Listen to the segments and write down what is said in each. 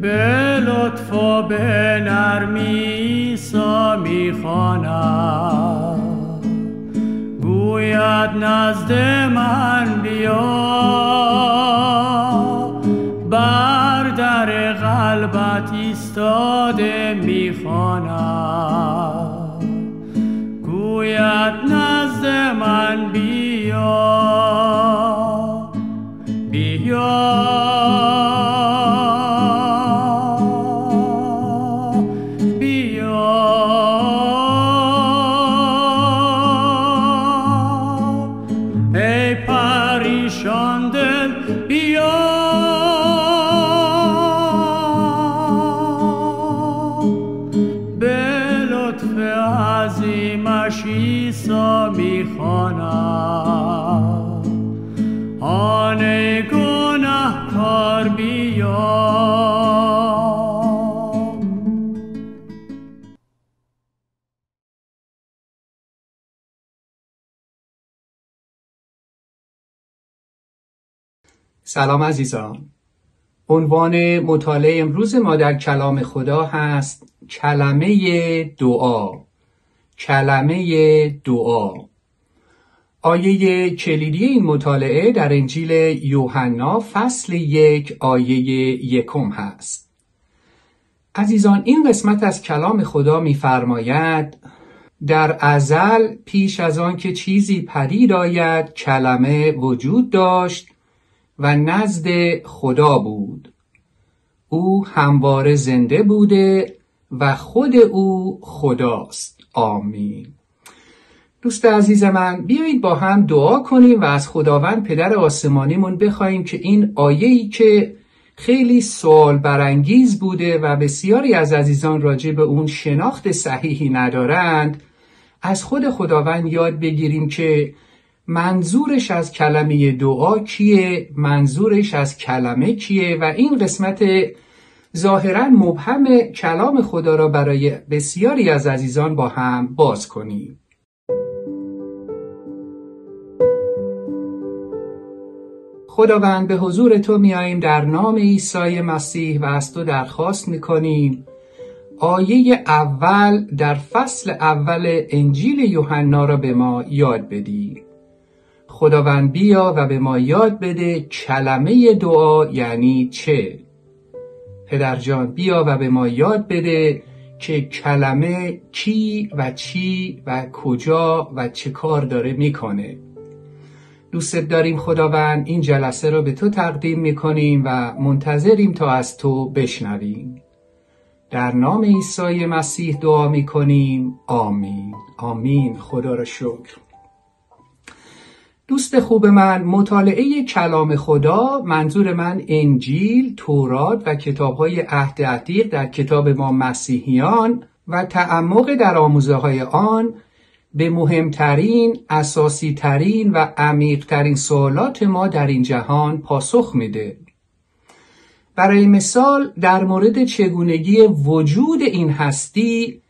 به لطف و به نرمی سامی خواند، گوید نزد من بیا، بر در قلبت ایستاده می خواند، گوید نزد من بیا عظیمشیسا میخواند، آن ای گنهکار بیا. سلام عزیزان، عنوان مطالعه امروز ما در کلام خدا هست کلمه دعا. کلمه دعا. آیه کلیدی این مطالعه در انجیل یوحنا فصل 1 آیه 1 هست. عزیزان، این قسمت از کلام خدا می‌فرماید در ازل پیش از آن که چیزی پدید آید کلمه وجود داشت و نزد خدا بود، او همواره زنده بوده و خود او خداست. آمین. دوست عزیز من، بیایید با هم دعا کنیم و از خداوند پدر آسمانیمون بخوایم که این آیه‌ای که خیلی سوال برانگیز بوده و بسیاری از عزیزان راجع به اون شناخت صحیحی ندارند، از خود خداوند یاد بگیریم که منظورش از کلمه دعا کیه، منظورش از کلمه کیه و این قسمت ظاهراً مبهم کلام خدا را برای بسیاری از عزیزان با هم باز کنیم. خداوند، به حضور تو میاییم در نام عیسی مسیح و از تو درخواست میکنیم آیه اول در فصل اول انجیل یوحنا را به ما یاد بدی. خداوند بیا و به ما یاد بده کلمه دعا یعنی چه؟ پدر جان بیا و به ما یاد بده که کلمه کی و چی و کجا و چه کار داره میکنه. دوستت داریم خداوند، این جلسه رو به تو تقدیم میکنیم و منتظریم تا از تو بشنویم. در نام عیسی مسیح دعا میکنیم. آمین. آمین. خدا را شکر. دوست خوب من، مطالعه کلام خدا، منظور من انجیل، تورات و کتاب‌های عهد عتیق در کتاب ما مسیحیان و تعمق در آموزه‌های آن به مهمترین، اساسی‌ترین و عمیق‌ترین سوالات ما در این جهان پاسخ میده. برای مثال در مورد چگونگی وجود این هستی،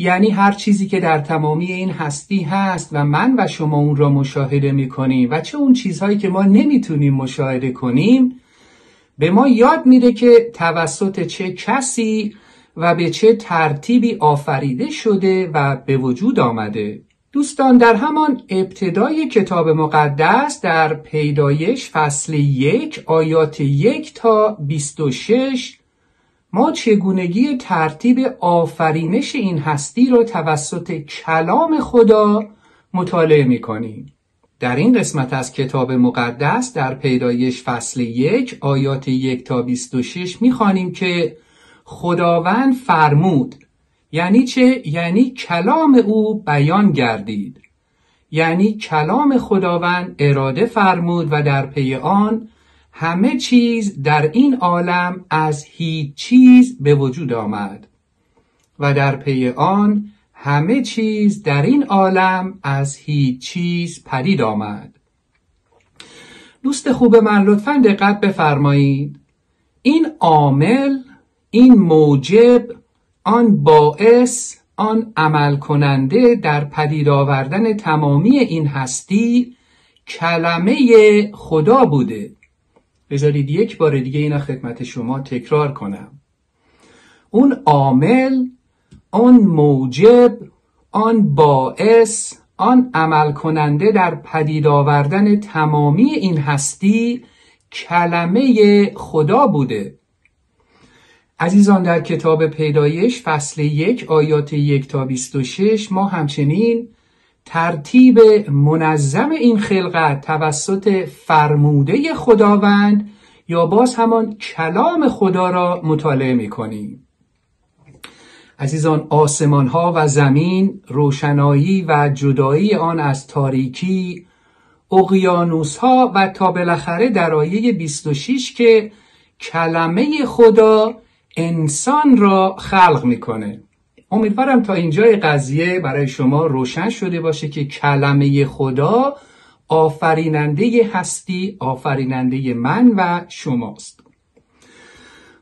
یعنی هر چیزی که در تمامی این هستی هست و من و شما اون را مشاهده میکنیم و چه اون چیزهایی که ما نمیتونیم مشاهده کنیم، به ما یاد میده که توسط چه کسی و به چه ترتیبی آفریده شده و به وجود آمده. دوستان، در همان ابتدای کتاب مقدس در پیدایش فصل 1 آیات 1 تا 26 ما چگونگی ترتیب آفرینش این هستی را توسط کلام خدا مطالعه می‌کنیم. در این قسمت از کتاب مقدس در پیدایش فصل 1 آیات 1 تا 26 می‌خوانیم که خداوند فرمود. یعنی چه؟ یعنی کلام او بیان گردید. یعنی کلام خداوند اراده فرمود و در پی آن همه چیز در این عالم از هیچ چیز به وجود آمد و در پی آن همه چیز در این عالم از هیچ چیز پدید آمد. دوست خوب من، لطفاً دقت بفرمایید. این عامل، این موجب، آن باعث، آن عمل کننده در پدید آوردن تمامی این هستی کلمه خدا بوده. بذارید یک بار دیگه اینا خدمت شما تکرار کنم. اون عامل، آن موجب، آن باعث، آن عمل کننده در پدید آوردن تمامی این هستی کلمه خدا بوده. عزیزان، در کتاب پیدایش فصل 1 آیات 1 تا 26 ما همچنین ترتیب منظم این خلقت توسط فرموده خداوند یا باز همان کلام خدا را مطالعه می‌کنیم. عزیزان، آسمان‌ها و زمین، روشنایی و جدایی آن از تاریکی، اقیانوس‌ها و تا بالاخره در آیه 26 که کلمه خدا انسان را خلق می‌کنه. امیدوارم تا اینجای قضیه برای شما روشن شده باشه که کلمه خدا آفریننده هستی، آفریننده من و شماست.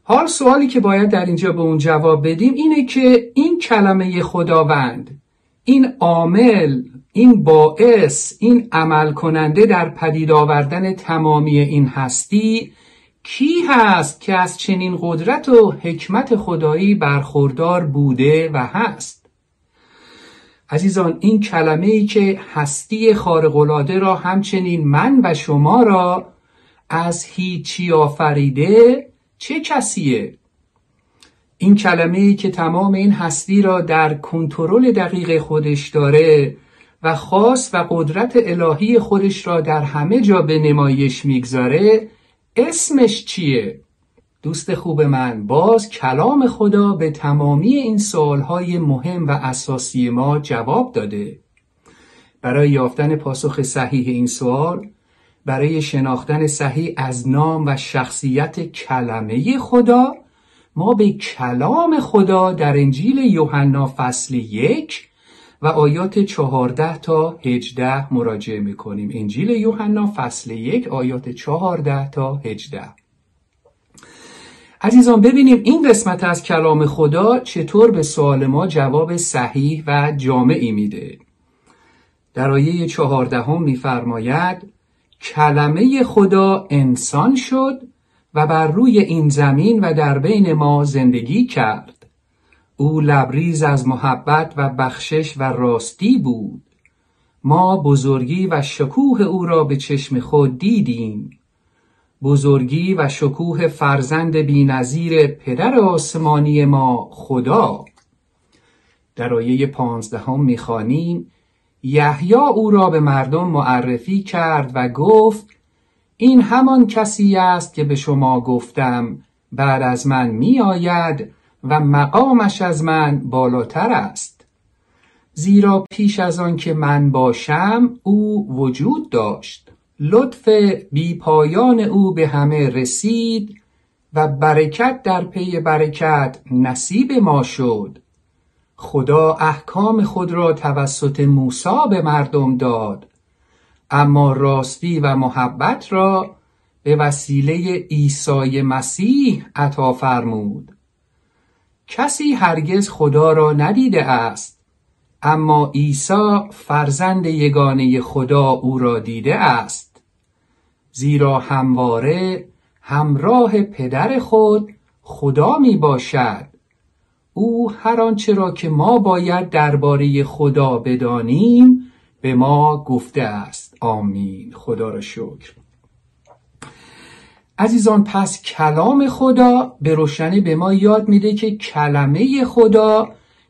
حال سوالی که باید در اینجا به اون جواب بدیم اینه که این کلمه خداوند، این عامل، این باعث، این عمل کننده در پدید آوردن تمامی این هستی کی هست که از چنین قدرت و حکمت خدایی برخوردار بوده و هست؟ عزیزان، این کلمه‌ای که هستی خارق‌العاده را همچنین من و شما را از هیچی آفریده چه کسیه؟ این کلمه‌ای که تمام این هستی را در کنترل دقیق خودش داره و خاص و قدرت الهی خودش را در همه جا به نمایش میگذاره اسمش چیه؟ دوست خوب من، باز کلام خدا به تمامی این سوالهای مهم و اساسی ما جواب داده. برای یافتن پاسخ صحیح این سوال، برای شناختن صحیح از نام و شخصیت کلمه خدا، ما به کلام خدا در انجیل یوحنا فصل 1 و آیات 14 تا 18 مراجعه میکنیم. انجیل یوحنا فصل 1 آیات 14 تا 18. عزیزان، ببینیم این قسمت از کلام خدا چطور به سوال ما جواب صحیح و جامعی میده. در آیه 14 میفرماید کلمه خدا انسان شد و بر روی این زمین و در بین ما زندگی کرد. او لبریز از محبت و بخشش و راستی بود. ما بزرگی و شکوه او را به چشم خود دیدیم. بزرگی و شکوه فرزند بی‌نظیر پدر آسمانی ما خدا. در آیه 15 می‌خوانیم یحیی او را به مردم معرفی کرد و گفت این همان کسی است که به شما گفتم بعد از من می‌آید و مقامش از من بالاتر است، زیرا پیش از آن که من باشم او وجود داشت. لطف بی پایان او به همه رسید و برکت در پی برکت نصیب ما شد. خدا احکام خود را توسط موسی به مردم داد، اما راستی و محبت را به وسیله عیسی مسیح عطا فرمود. کسی هرگز خدا را ندیده است، اما عیسی فرزند یگانه خدا او را دیده است، زیرا همواره همراه پدر خود خدا می باشد. او هر آنچه را که ما باید درباره خدا بدانیم به ما گفته است. آمین، خدا را شکر. عزیزان، پس کلام خدا به روشنی به ما یاد میده که کلمه خدا،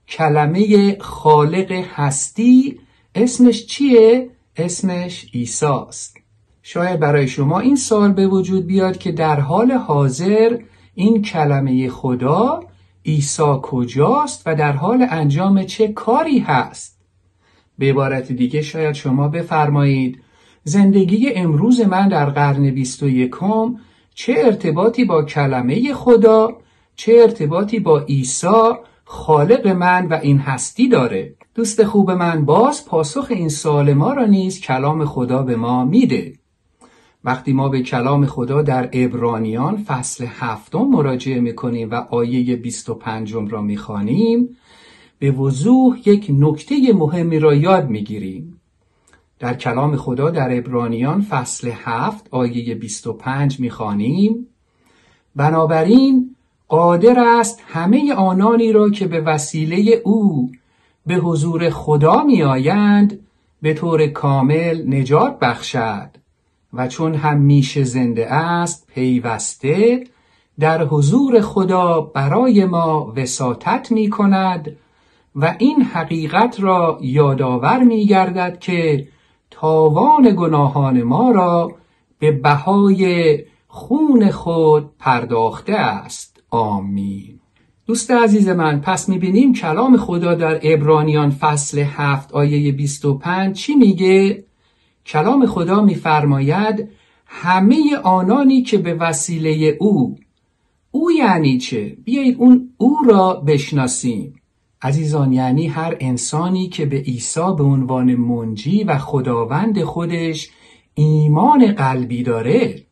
کلمه خالق هستی، اسمش چیه؟ اسمش عیسی است. شاید برای شما این سوال به وجود بیاد که در حال حاضر این کلمه خدا عیسی کجاست و در حال انجام چه کاری هست؟ به عبارت دیگه شاید شما بفرمایید زندگی امروز من در قرن 21 چه ارتباطی با کلمه خدا، چه ارتباطی با عیسی خالق من و این هستی داره؟ دوست خوب من، باز پاسخ این سوال ما را نیز کلام خدا به ما میده. وقتی ما به کلام خدا در عبرانیان فصل 7 مراجعه میکنیم و آیه 25 را میخوانیم، به وضوح یک نکته مهمی را یاد میگیریم. در کلام خدا در عبرانیان فصل 7 آیه 25 میخوانیم بنابراین قادر است همه آنانی را که به وسیله او به حضور خدا می آیند به طور کامل نجات بخشد و چون همیشه زنده است پیوسته در حضور خدا برای ما وساطت می کند و این حقیقت را یادآور می گردد که تاوان گناهان ما را به بهای خون خود پرداخته است. آمین. دوست عزیز من، پس می‌بینیم کلام خدا در عبرانیان فصل 7 آیه 25 چی میگه؟ کلام خدا می‌فرماید همه آنانی که به وسیله او یعنی چه؟ بیایید او را بشناسیم. عزیزان، یعنی هر انسانی که به عیسی به عنوان منجی و خداوند خودش ایمان قلبی داره.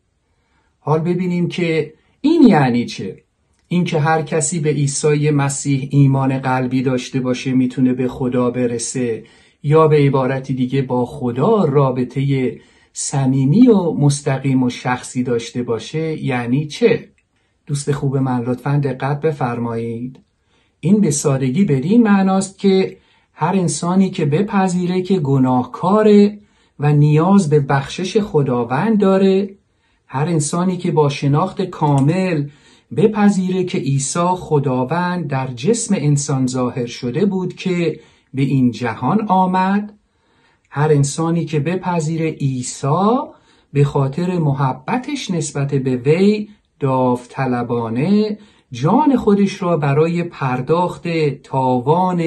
حال ببینیم که این یعنی چه؟ اینکه هر کسی به عیسی مسیح ایمان قلبی داشته باشه میتونه به خدا برسه، یا به عبارتی دیگه با خدا رابطه صمیمی و مستقیم و شخصی داشته باشه یعنی چه؟ دوست خوب من، لطفاً دقت بفرمایید. این به سادگی بدین معناست که هر انسانی که بپذیره که گناهکاره و نیاز به بخشش خداوند داره، هر انسانی که با شناخت کامل بپذیره که عیسی خداوند در جسم انسان ظاهر شده بود که به این جهان آمد، هر انسانی که بپذیره عیسی به خاطر محبتش نسبت به وی داوطلبانه جان خودش را برای پرداخت تاوان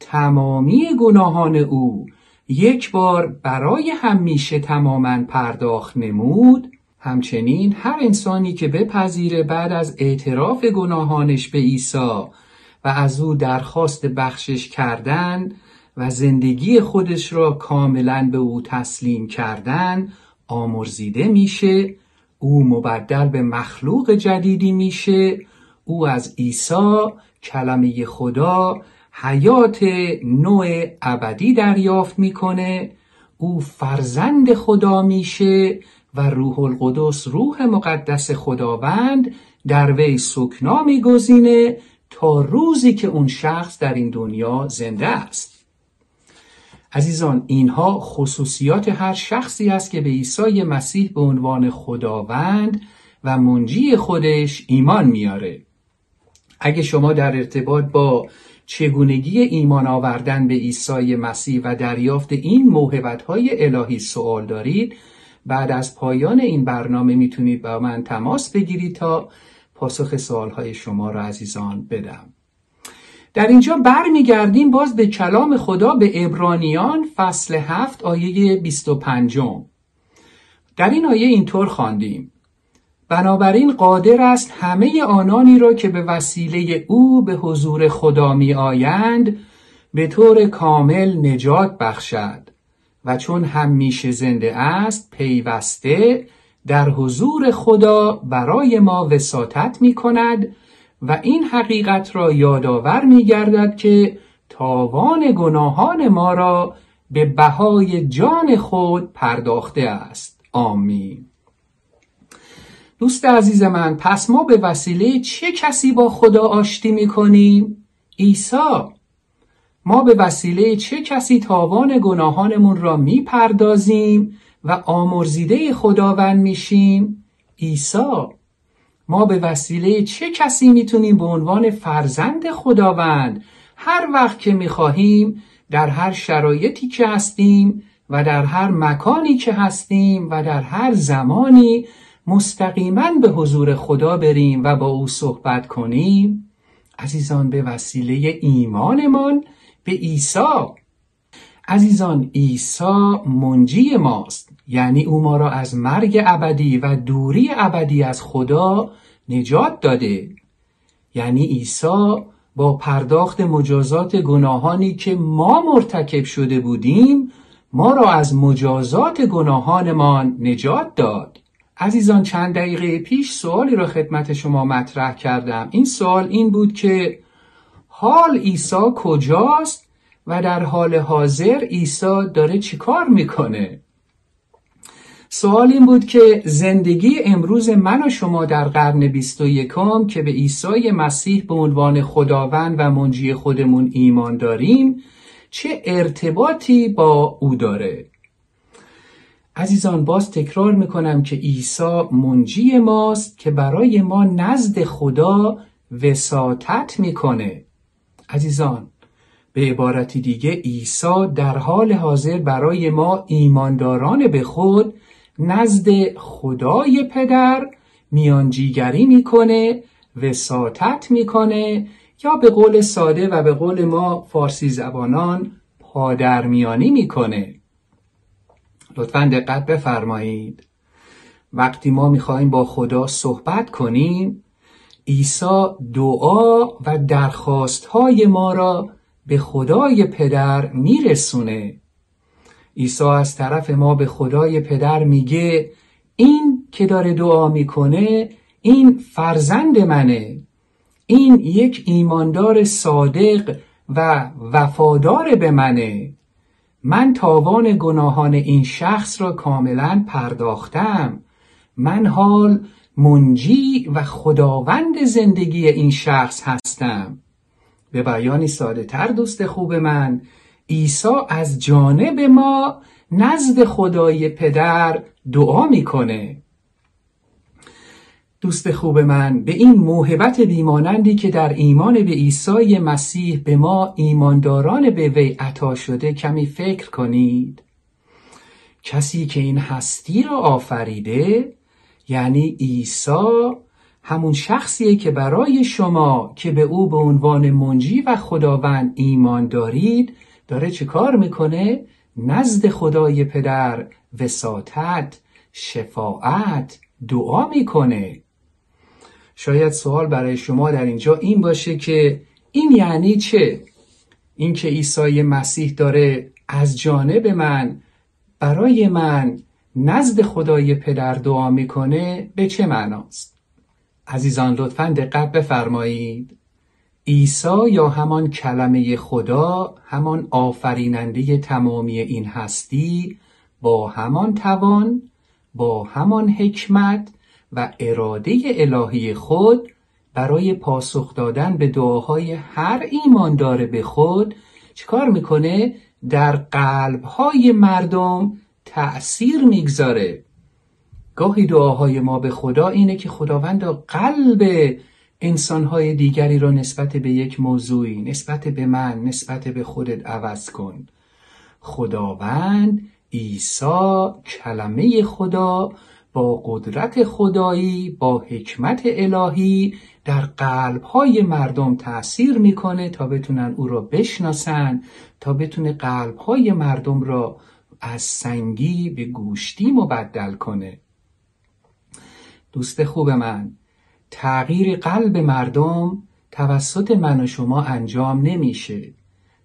تمامی گناهان او یک بار برای همیشه تماماً پرداخت نمود، همچنین هر انسانی که بپذیره بعد از اعتراف گناهانش به عیسی و از او درخواست بخشش کردن و زندگی خودش را کاملا به او تسلیم کردن آمرزیده میشه، او مبدل به مخلوق جدیدی میشه، او از عیسی کلمه خدا حیات نوع ابدی دریافت میکنه، او فرزند خدا میشه و روح القدس، روح مقدس خداوند در وی سکنا می‌گزینه تا روزی که اون شخص در این دنیا زنده است. عزیزان، اینها خصوصیات هر شخصی است که به عیسی مسیح به عنوان خداوند و منجی خودش ایمان میاره. اگه شما در ارتباط با چگونگی ایمان آوردن به عیسی مسیح و دریافت این موهبت‌های الهی سوال دارید، بعد از پایان این برنامه میتونید با من تماس بگیرید تا پاسخ سوالهای شما را عزیزان بدم. در اینجا برمیگردیم باز به کلام خدا، به عبرانیان فصل 7 آیه 25. در این آیه اینطور خواندیم: بنابراین قادر است همه آنانی را که به وسیله او به حضور خدا می آیند به طور کامل نجات بخشد و چون همیشه زنده است پیوسته در حضور خدا برای ما وساطت می کند و این حقیقت را یادآور می گردد که تاوان گناهان ما را به بهای جان خود پرداخته است. آمین. دوست عزیز من، پس ما به وسیله چه کسی با خدا آشتی می کنیم؟ عیسی. ما به وسیله چه کسی تاوان گناهانمون را میپردازیم و آمرزیده خداوند میشیم؟ عیسی. ما به وسیله چه کسی میتونیم به عنوان فرزند خداوند هر وقت که میخواهیم، در هر شرایطی که هستیم و در هر مکانی که هستیم و در هر زمانی مستقیما به حضور خدا بریم و با او صحبت کنیم؟ عزیزان، به وسیله ایمانمان به عیسی. عزیزان، عیسی منجی ماست، یعنی او ما را از مرگ ابدی و دوری ابدی از خدا نجات داده، یعنی عیسی با پرداخت مجازات گناهانی که ما مرتکب شده بودیم ما را از مجازات گناهانمان نجات داد. عزیزان، چند دقیقه پیش سوالی را خدمت شما مطرح کردم. این سوال این بود که حال عیسی کجاست و در حال حاضر عیسی داره چی کار میکنه؟ سوال این بود که زندگی امروز من و شما در قرن 21 که به عیسی مسیح به عنوان خداوند و منجی خودمون ایمان داریم چه ارتباطی با او داره؟ عزیزان باز تکرار میکنم که عیسی منجی ماست که برای ما نزد خدا وساطت میکنه. عزیزان به عبارت دیگه عیسی در حال حاضر برای ما ایمانداران به خود نزد خدای پدر میانجیگری میکنه، وساطت میکنه، یا به قول ساده و به قول ما فارسی زبانان پادرمیانی میکنه. لطفاً دقت بفرمایید، وقتی ما میخوایم با خدا صحبت کنیم عیسی دعا و درخواستهای ما را به خدای پدر میرسونه. عیسی از طرف ما به خدای پدر میگه این که داره دعا میکنه این فرزند منه، این یک ایماندار صادق و وفادار به منه، من تاوان گناهان این شخص را کاملا پرداختم، من حال منجی و خداوند زندگی این شخص هستم. به بیانی ساده تر دوست خوب من، عیسی از جانب ما نزد خدای پدر دعا میکنه. دوست خوب من، به این موهبت بیمانندی که در ایمان به عیسی مسیح به ما ایمانداران به وی عطا شده کمی فکر کنید. کسی که این هستی را آفریده یعنی عیسی همون شخصیه که برای شما که به او به عنوان منجی و خداوند ایمان دارید داره چه کار میکنه؟ نزد خدای پدر وساطت، شفاعت، دعا میکنه. شاید سوال برای شما در اینجا این باشه که این یعنی چه؟ این که عیسی مسیح داره از جانب من برای من نزد خدای پدر دعا میکنه به چه معناست؟ عزیزان لطفاً دقت بفرمایید، عیسی یا همان کلمه خدا، همان آفریننده تمامی این هستی، با همان توان، با همان حکمت و اراده الهی خود برای پاسخ دادن به دعاهای هر ایماندار به خود چیکار میکنه؟ در قلبهای مردم تأثیر میگذاره. گاهی دعاهای ما به خدا اینه که خداوند قلب انسانهای دیگری را نسبت به یک موضوعی، نسبت به من، نسبت به خودت عوض کن. خداوند عیسی کلمه خدا با قدرت خدایی، با حکمت الهی در قلبهای مردم تأثیر میکنه تا بتونن او را بشناسن، تا بتونه قلبهای مردم را از سنگی به گوشتی مبدل کنه. دوست خوب من، تغییر قلب مردم توسط من و شما انجام نمیشه،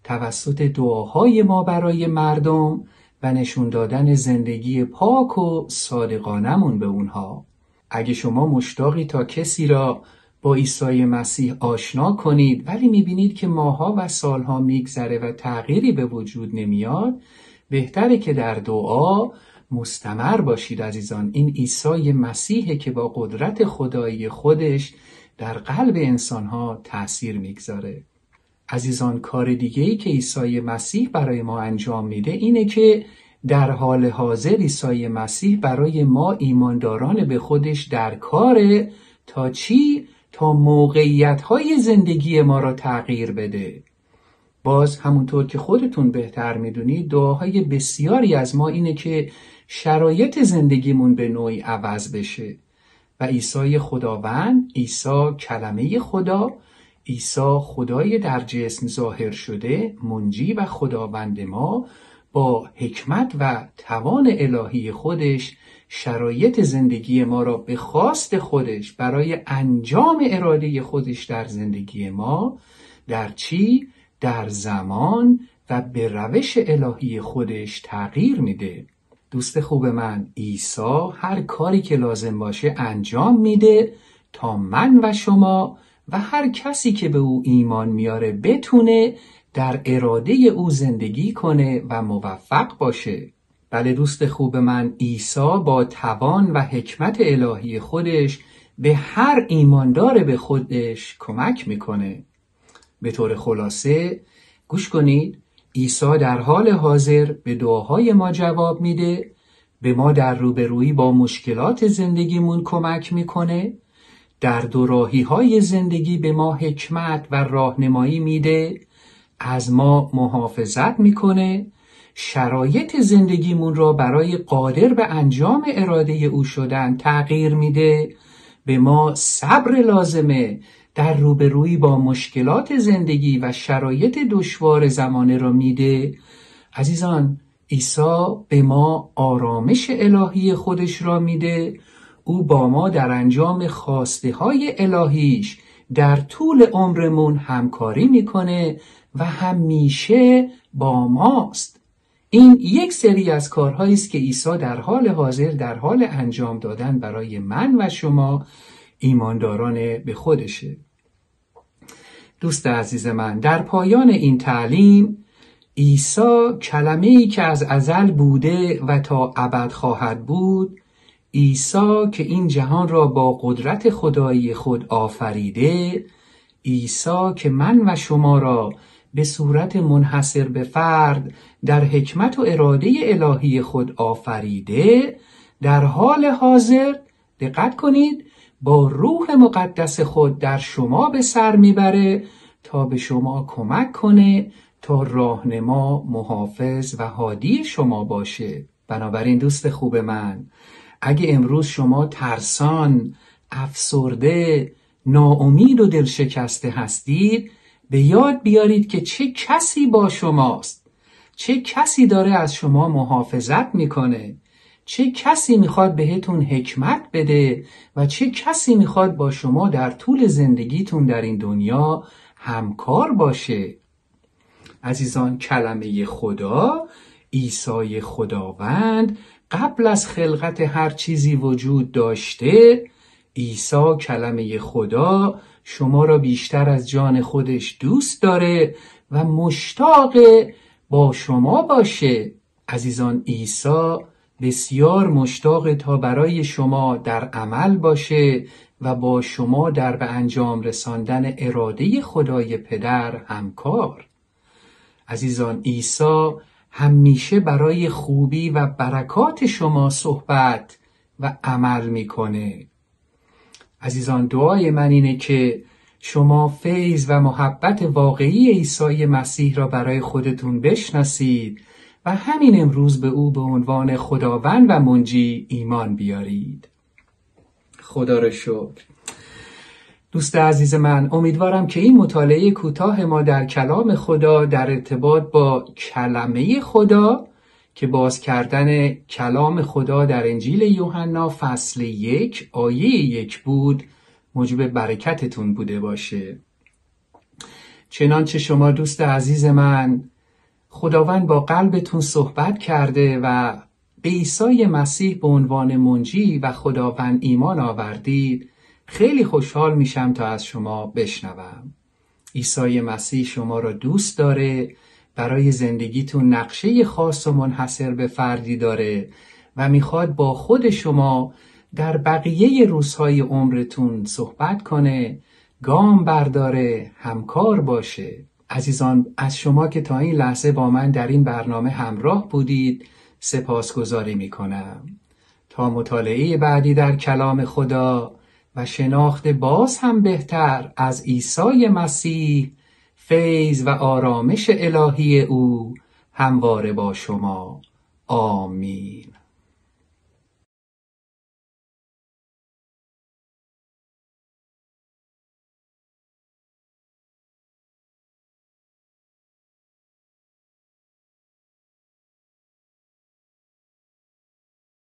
توسط دعاهای ما برای مردم و نشون دادن زندگی پاک و صادقانمون به اونها. اگه شما مشتاقی تا کسی را با عیسی مسیح آشنا کنید ولی میبینید که ماها و سالها میگذره و تغییری به وجود نمیاد، بهتره که در دعا مستمر باشید. عزیزان این عیسی مسیحه که با قدرت خدایی خودش در قلب انسانها تأثیر میگذاره. عزیزان کار دیگه‌ای که عیسی مسیح برای ما انجام میده اینه که در حال حاضر عیسی مسیح برای ما ایمانداران به خودش در کاره تا چی؟ تا موقعیت‌های زندگی ما را تغییر بده. باز همونطور که خودتون بهتر میدونید دعاهای بسیاری از ما اینه که شرایط زندگیمون به نوعی عوض بشه و عیسی خداوند، عیسی کلمه خدا، عیسی خدای در جسم ظاهر شده، منجی و خداوند ما با حکمت و توان الهی خودش شرایط زندگی ما را به خواست خودش برای انجام اراده خودش در زندگی ما در چی؟ در زمان و به روش الهی خودش تغییر میده. دوست خوب من، عیسی هر کاری که لازم باشه انجام میده تا من و شما و هر کسی که به او ایمان میاره بتونه در اراده او زندگی کنه و موفق باشه. بله دوست خوب من، عیسی با توان و حکمت الهی خودش به هر ایماندار به خودش کمک میکنه. به طور خلاصه گوش کنید، عیسی در حال حاضر به دعاهای ما جواب میده، به ما در روبرویی با مشکلات زندگیمون کمک میکنه، در دوراهی‌های زندگی به ما حکمت و راهنمایی میده، از ما محافظت میکنه، شرایط زندگیمون را برای قادر به انجام اراده او شدن تغییر میده، به ما صبر لازمه در روبرویی با مشکلات زندگی و شرایط دشوار زمانه را میده. عزیزان، عیسی به ما آرامش الهی خودش را میده. او با ما در انجام خواسته های الهیش در طول عمرمون همکاری میکنه و همیشه با ماست. این یک سری از کارهایی است که عیسی در حال حاضر در حال انجام دادن برای من و شما ایمانداران به خودشه. دوست عزیز من، در پایان این تعلیم، عیسی کلمه‌ای که از ازل بوده و تا ابد خواهد بود، عیسی که این جهان را با قدرت خدایی خود آفریده، عیسی که من و شما را به صورت منحصر به فرد در حکمت و اراده الهی خود آفریده، در حال حاضر، دقت کنید، با روح مقدس خود در شما به سر میبره تا به شما کمک کنه، تا راهنما، محافظ و هادی شما باشه. بنابراین دوست خوب من، اگه امروز شما ترسان، افسرده، ناامید و دلشکسته هستید، به یاد بیارید که چه کسی با شماست، چه کسی داره از شما محافظت میکنه، چه کسی میخواد بهتون حکمت بده و چه کسی میخواد با شما در طول زندگیتون در این دنیا همکار باشه. عزیزان، کلمه خدا، عیسی خداوند، قبل از خلقت هر چیزی وجود داشته. عیسی کلمه خدا شما را بیشتر از جان خودش دوست داره و مشتاق با شما باشه. عزیزان، عیسی بسیار مشتاق تا برای شما در عمل باشه و با شما در به انجام رساندن اراده خدای پدر همکار. عزیزان، عیسی همیشه برای خوبی و برکات شما صحبت و عمل میکنه. عزیزان، دعای من اینه که شما فیض و محبت واقعی عیسی مسیح را برای خودتون بشناسید و همین امروز به او به عنوان خداوند و منجی ایمان بیارید. خدا را شکر. دوست عزیز من، امیدوارم که این مطالعه کوتاه ما در کلام خدا در ارتباط با کلمه خدا که باز کردن کلام خدا در انجیل یوحنا فصل 1 آیه 1 بود، موجب برکتتون بوده باشه. چنانچه شما دوست عزیز من، خداوند با قلبتون صحبت کرده و به عیسی مسیح به عنوان منجی و خداوند ایمان آوردید، خیلی خوشحال میشم تا از شما بشنوم. عیسی مسیح شما را دوست داره، برای زندگیتون نقشه خاص و منحصر به فردی داره و میخواد با خود شما در بقیه روزهای عمرتون صحبت کنه، گام برداره، همکار باشه. عزیزان، از شما که تا این لحظه با من در این برنامه همراه بودید سپاسگزاری میکنم. تا مطالعه بعدی در کلام خدا و شناخت باز هم بهتر از عیسی مسیح، فیض و آرامش الهی او همواره با شما. آمین.